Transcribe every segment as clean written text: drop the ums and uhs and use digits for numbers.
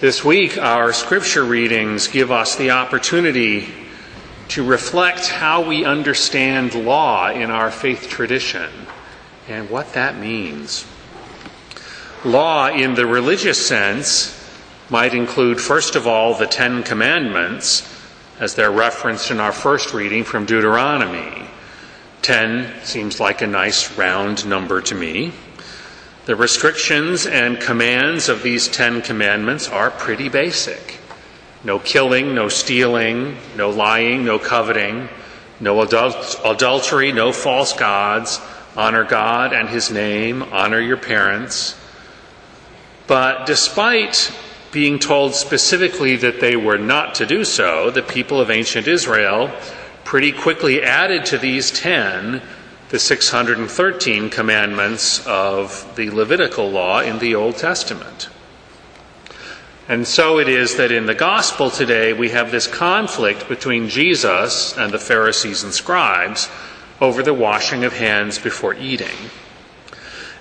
This week, our scripture readings give us the opportunity to reflect how we understand law in our faith tradition and what that means. Law in the religious sense might include, first of all, the Ten Commandments, as they're referenced in our first reading from Deuteronomy. 10 seems like a nice round number to me. The restrictions and commands of these 10 commandments are pretty basic. No killing, no stealing, no lying, no coveting, no adultery, no false gods, honor God and his name, honor your parents. But despite being told specifically that they were not to do so, the people of ancient Israel pretty quickly added to these 10 the 613 commandments of the Levitical law in the Old Testament. And so it is that in the gospel today we have this conflict between Jesus and the Pharisees and scribes over the washing of hands before eating.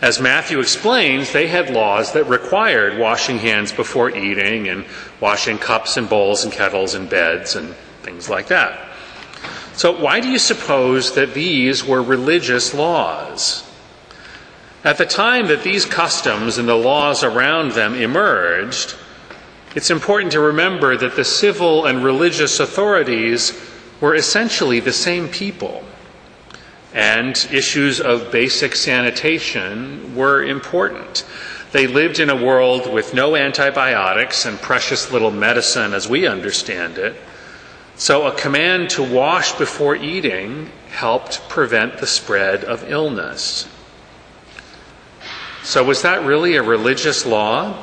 As Matthew explains, they had laws that required washing hands before eating and washing cups and bowls and kettles and beds and things like that. So why do you suppose that these were religious laws? At the time that these customs and the laws around them emerged, it's important to remember that the civil and religious authorities were essentially the same people. And issues of basic sanitation were important. They lived in a world with no antibiotics and precious little medicine as we understand it. So a command to wash before eating helped prevent the spread of illness. So was that really a religious law?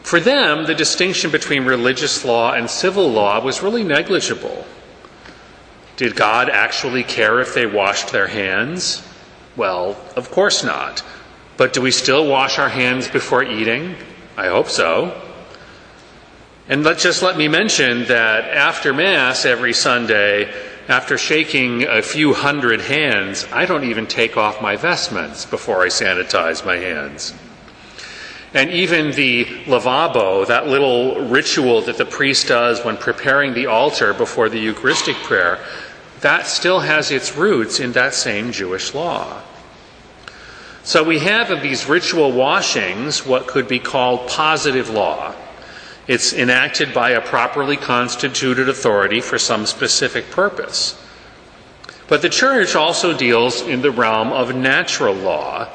For them, the distinction between religious law and civil law was really negligible. Did God actually care if they washed their hands? Well, of course not. But do we still wash our hands before eating? I hope so. And let me mention that after Mass every Sunday, after shaking a few hundred hands, I don't even take off my vestments before I sanitize my hands. And even the lavabo, that little ritual that the priest does when preparing the altar before the Eucharistic prayer, that still has its roots in that same Jewish law. So we have of these ritual washings what could be called positive law. It's enacted by a properly constituted authority for some specific purpose. But the Church also deals in the realm of natural law,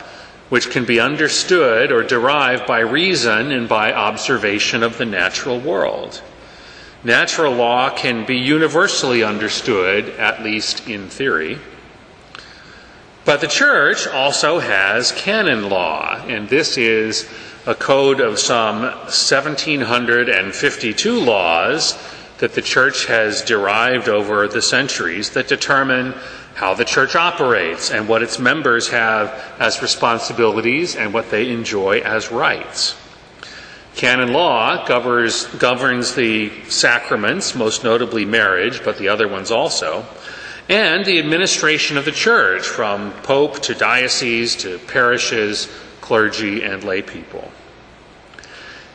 which can be understood or derived by reason and by observation of the natural world. Natural law can be universally understood, at least in theory. But the Church also has canon law, and this is a code of some 1,752 laws that the Church has derived over the centuries that determine how the Church operates and what its members have as responsibilities and what they enjoy as rights. Canon law governs the sacraments, most notably marriage, but the other ones also, and the administration of the Church, from pope to diocese to parishes, clergy, and lay people.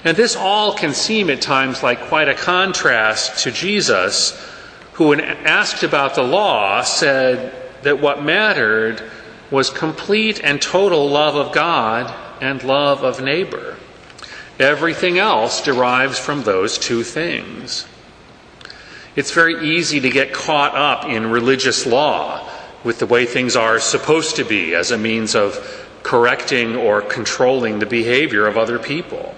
And this all can seem at times like quite a contrast to Jesus, who, when asked about the law, said that what mattered was complete and total love of God and love of neighbor. Everything else derives from those two things. It's very easy to get caught up in religious law with the way things are supposed to be as a means of correcting or controlling the behavior of other people.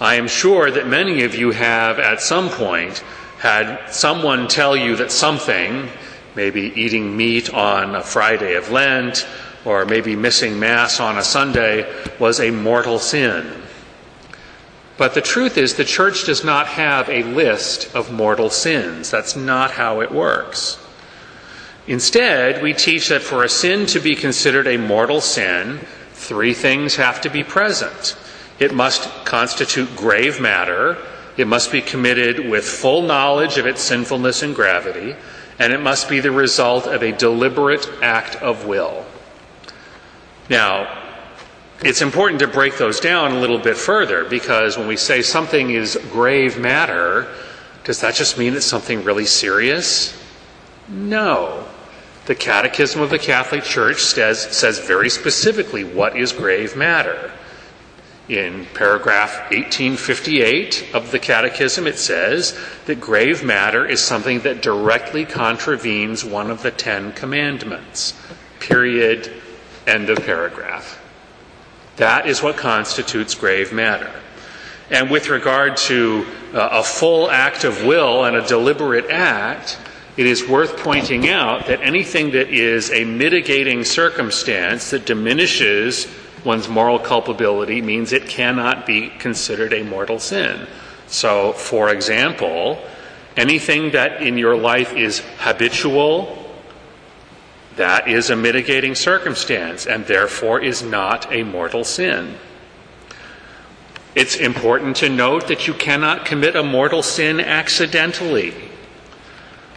I am sure that many of you have at some point had someone tell you that something, maybe eating meat on a Friday of Lent, or maybe missing Mass on a Sunday, was a mortal sin. But the truth is, the Church does not have a list of mortal sins. That's not how it works. Instead, we teach that for a sin to be considered a mortal sin, three things have to be present. It must constitute grave matter, it must be committed with full knowledge of its sinfulness and gravity, and it must be the result of a deliberate act of will. Now, It's important to break those down a little bit further, because when we say something is grave matter, does that just mean it's something really serious? No. The Catechism of the Catholic Church says very specifically what is grave matter. In paragraph 1858 of the Catechism, it says that grave matter is something that directly contravenes one of the 10 commandments. Period. End of paragraph. That is what constitutes grave matter. And with regard to a full act of will and a deliberate act, it is worth pointing out that anything that is a mitigating circumstance that diminishes one's moral culpability means it cannot be considered a mortal sin. So, for example, anything that in your life is habitual, that is a mitigating circumstance and therefore is not a mortal sin. It's important to note that you cannot commit a mortal sin accidentally.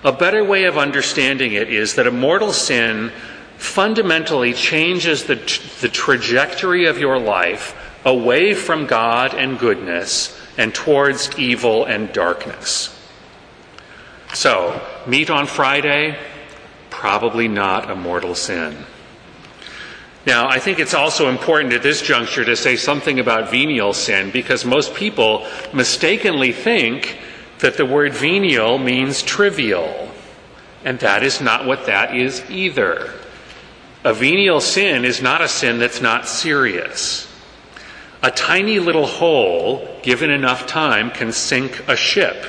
A better way of understanding it is that a mortal sin fundamentally changes the trajectory of your life away from God and goodness and towards evil and darkness. So, meat on Friday, probably not a mortal sin. Now, I think it's also important at this juncture to say something about venial sin, because most people mistakenly think that the word venial means trivial, and that is not what that is either. A venial sin is not a sin that's not serious. A tiny little hole, given enough time, can sink a ship.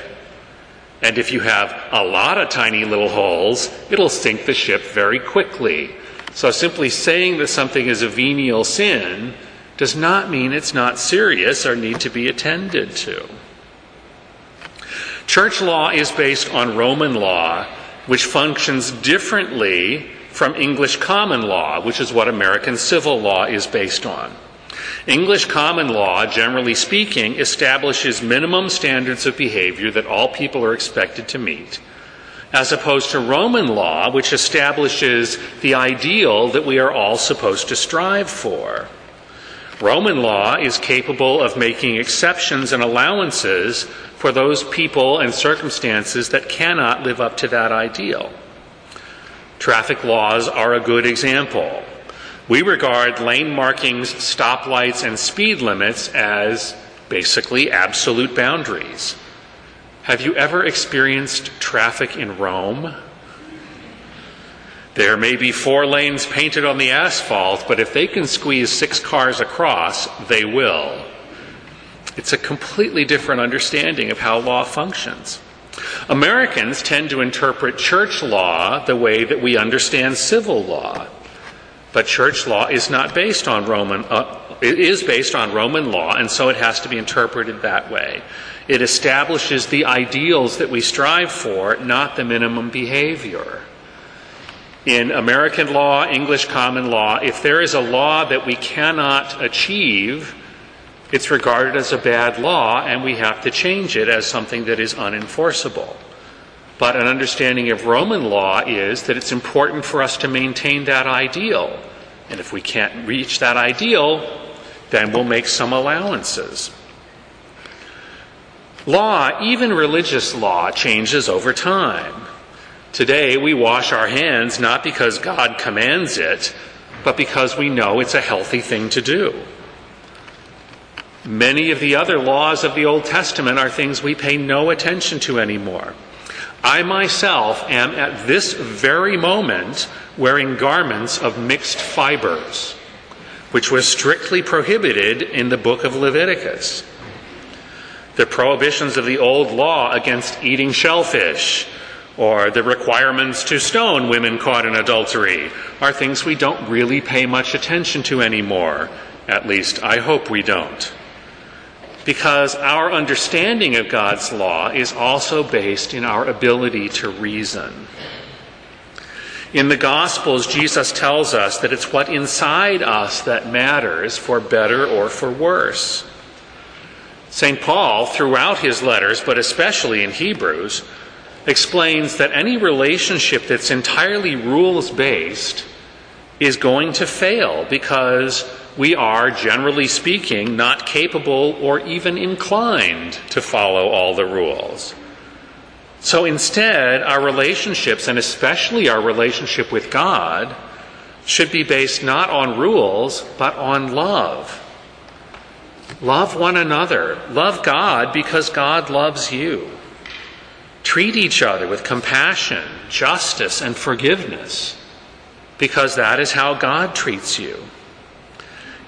And if you have a lot of tiny little holes, it'll sink the ship very quickly. So simply saying that something is a venial sin does not mean it's not serious or need to be attended to. Church law is based on Roman law, which functions differently from English common law, which is what American civil law is based on. English common law, generally speaking, establishes minimum standards of behavior that all people are expected to meet, as opposed to Roman law, which establishes the ideal that we are all supposed to strive for. Roman law is capable of making exceptions and allowances for those people and circumstances that cannot live up to that ideal. Traffic laws are a good example. We regard lane markings, stoplights, and speed limits as basically absolute boundaries. Have you ever experienced traffic in Rome? There may be 4 lanes painted on the asphalt, but if they can squeeze 6 cars across, they will. It's a completely different understanding of how law functions. Americans tend to interpret church law the way that we understand civil law. But church law is not based on Roman law, and so it has to be interpreted that way. It establishes the ideals that we strive for, not the minimum behavior. In American law, English common law, if there is a law that we cannot achieve, it's regarded as a bad law, and we have to change it as something that is unenforceable. But an understanding of Roman law is that it's important for us to maintain that ideal. And if we can't reach that ideal, then we'll make some allowances. Law, even religious law, changes over time. Today we wash our hands not because God commands it, but because we know it's a healthy thing to do. Many of the other laws of the Old Testament are things we pay no attention to anymore. I myself am at this very moment wearing garments of mixed fibers, which was strictly prohibited in the book of Leviticus. The prohibitions of the old law against eating shellfish, or the requirements to stone women caught in adultery, are things we don't really pay much attention to anymore. At least, I hope we don't. Because our understanding of God's law is also based in our ability to reason. In the Gospels, Jesus tells us that it's what inside us that matters, for better or for worse. St. Paul, throughout his letters, but especially in Hebrews, explains that any relationship that's entirely rules-based is going to fail, because we are, generally speaking, not capable or even inclined to follow all the rules. So instead, our relationships, and especially our relationship with God, should be based not on rules, but on love. Love one another. Love God because God loves you. Treat each other with compassion, justice, and forgiveness, because that is how God treats you.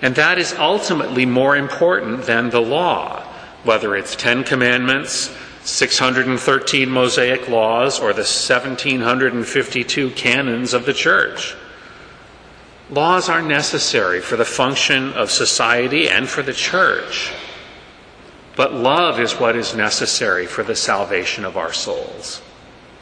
And that is ultimately more important than the law, whether it's 10 commandments, 613 Mosaic laws, or the 1,752 canons of the Church. Laws are necessary for the function of society and for the Church. But love is what is necessary for the salvation of our souls.